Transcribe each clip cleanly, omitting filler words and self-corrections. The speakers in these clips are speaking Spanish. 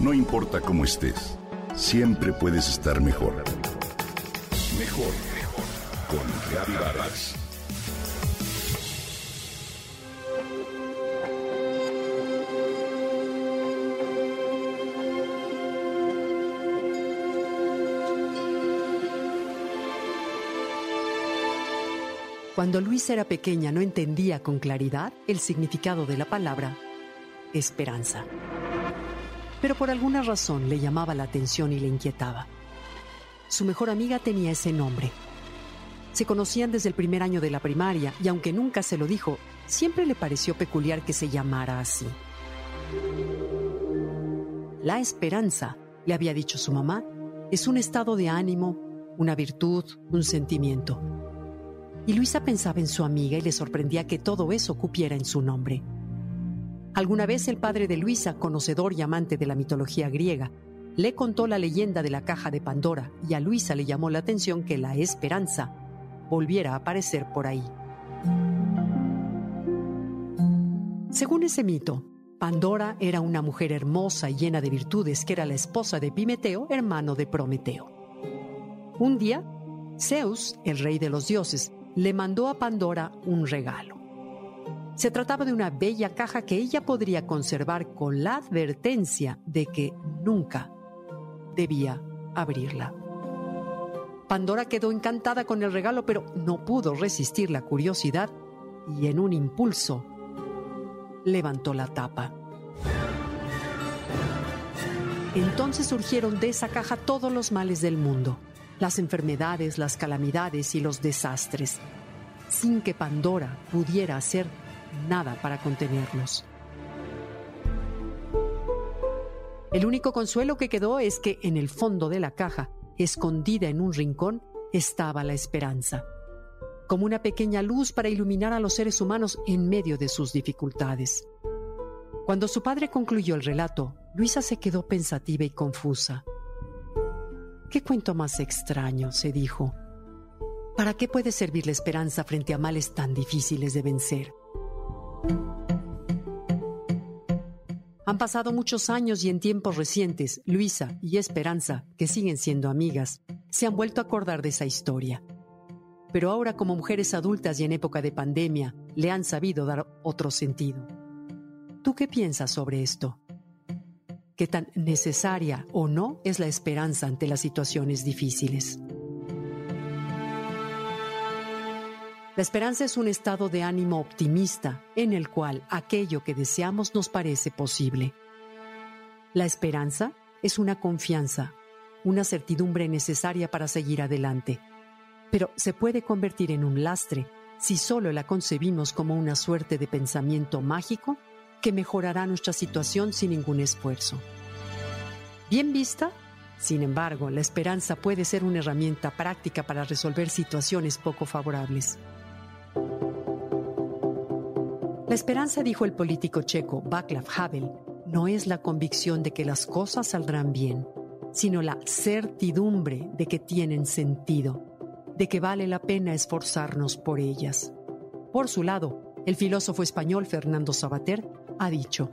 No importa cómo estés, siempre puedes estar mejor. Mejor, mejor. Con Gaby Vargas. Cuando Luisa era pequeña no entendía con claridad el significado de la palabra esperanza. Pero por alguna razón le llamaba la atención y le inquietaba. Su mejor amiga tenía ese nombre. Se conocían desde el primer año de la primaria y aunque nunca se lo dijo, siempre le pareció peculiar que se llamara así. La esperanza, le había dicho su mamá, es un estado de ánimo, una virtud, un sentimiento. Y Luisa pensaba en su amiga y le sorprendía que todo eso cupiera en su nombre. Alguna vez el padre de Luisa, conocedor y amante de la mitología griega, le contó la leyenda de la caja de Pandora y a Luisa le llamó la atención que la esperanza volviera a aparecer por ahí. Según ese mito, Pandora era una mujer hermosa y llena de virtudes que era la esposa de Epimeteo, hermano de Prometeo. Un día, Zeus, el rey de los dioses, le mandó a Pandora un regalo. Se trataba de una bella caja que ella podría conservar con la advertencia de que nunca debía abrirla. Pandora quedó encantada con el regalo, pero no pudo resistir la curiosidad y en un impulso levantó la tapa. Entonces surgieron de esa caja todos los males del mundo, las enfermedades, las calamidades y los desastres, sin que Pandora pudiera hacer nada para contenerlos. El único consuelo que quedó es que en el fondo de la caja, escondida en un rincón, estaba la esperanza, como una pequeña luz para iluminar a los seres humanos en medio de sus dificultades. Cuando su padre concluyó el relato, Luisa se quedó pensativa y confusa. «¿Qué cuento más extraño?», se dijo. «¿Para qué puede servir la esperanza frente a males tan difíciles de vencer?». Han pasado muchos años y en tiempos recientes, Luisa y Esperanza, que siguen siendo amigas, se han vuelto a acordar de esa historia. Pero ahora, como mujeres adultas y en época de pandemia, le han sabido dar otro sentido. ¿Tú qué piensas sobre esto? ¿Qué tan necesaria o no es la esperanza ante las situaciones difíciles? La esperanza es un estado de ánimo optimista en el cual aquello que deseamos nos parece posible. La esperanza es una confianza, una certidumbre necesaria para seguir adelante, pero se puede convertir en un lastre si solo la concebimos como una suerte de pensamiento mágico que mejorará nuestra situación sin ningún esfuerzo. Bien vista, sin embargo, la esperanza puede ser una herramienta práctica para resolver situaciones poco favorables. La esperanza, dijo el político checo Václav Havel, no es la convicción de que las cosas saldrán bien, sino la certidumbre de que tienen sentido, de que vale la pena esforzarnos por ellas. Por su lado, el filósofo español Fernando Savater ha dicho: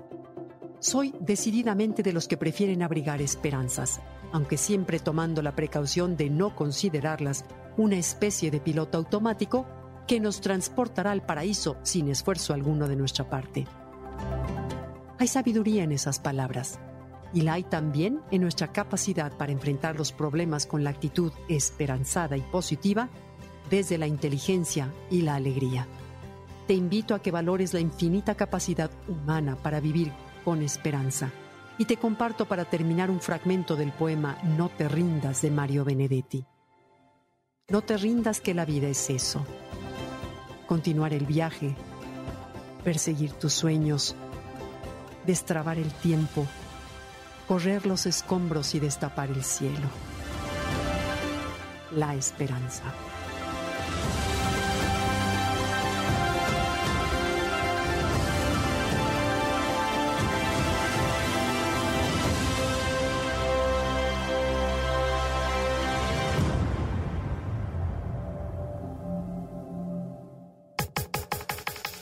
«Soy decididamente de los que prefieren abrigar esperanzas, aunque siempre tomando la precaución de no considerarlas una especie de piloto automático que nos transportará al paraíso sin esfuerzo alguno de nuestra parte». Hay sabiduría en esas palabras, y la hay también en nuestra capacidad para enfrentar los problemas con la actitud esperanzada y positiva desde la inteligencia y la alegría. Te invito a que valores la infinita capacidad humana para vivir con esperanza. Y te comparto para terminar un fragmento del poema No te rindas de Mario Benedetti. No te rindas, que la vida es eso. Continuar el viaje, perseguir tus sueños, destrabar el tiempo, correr los escombros y destapar el cielo. La esperanza.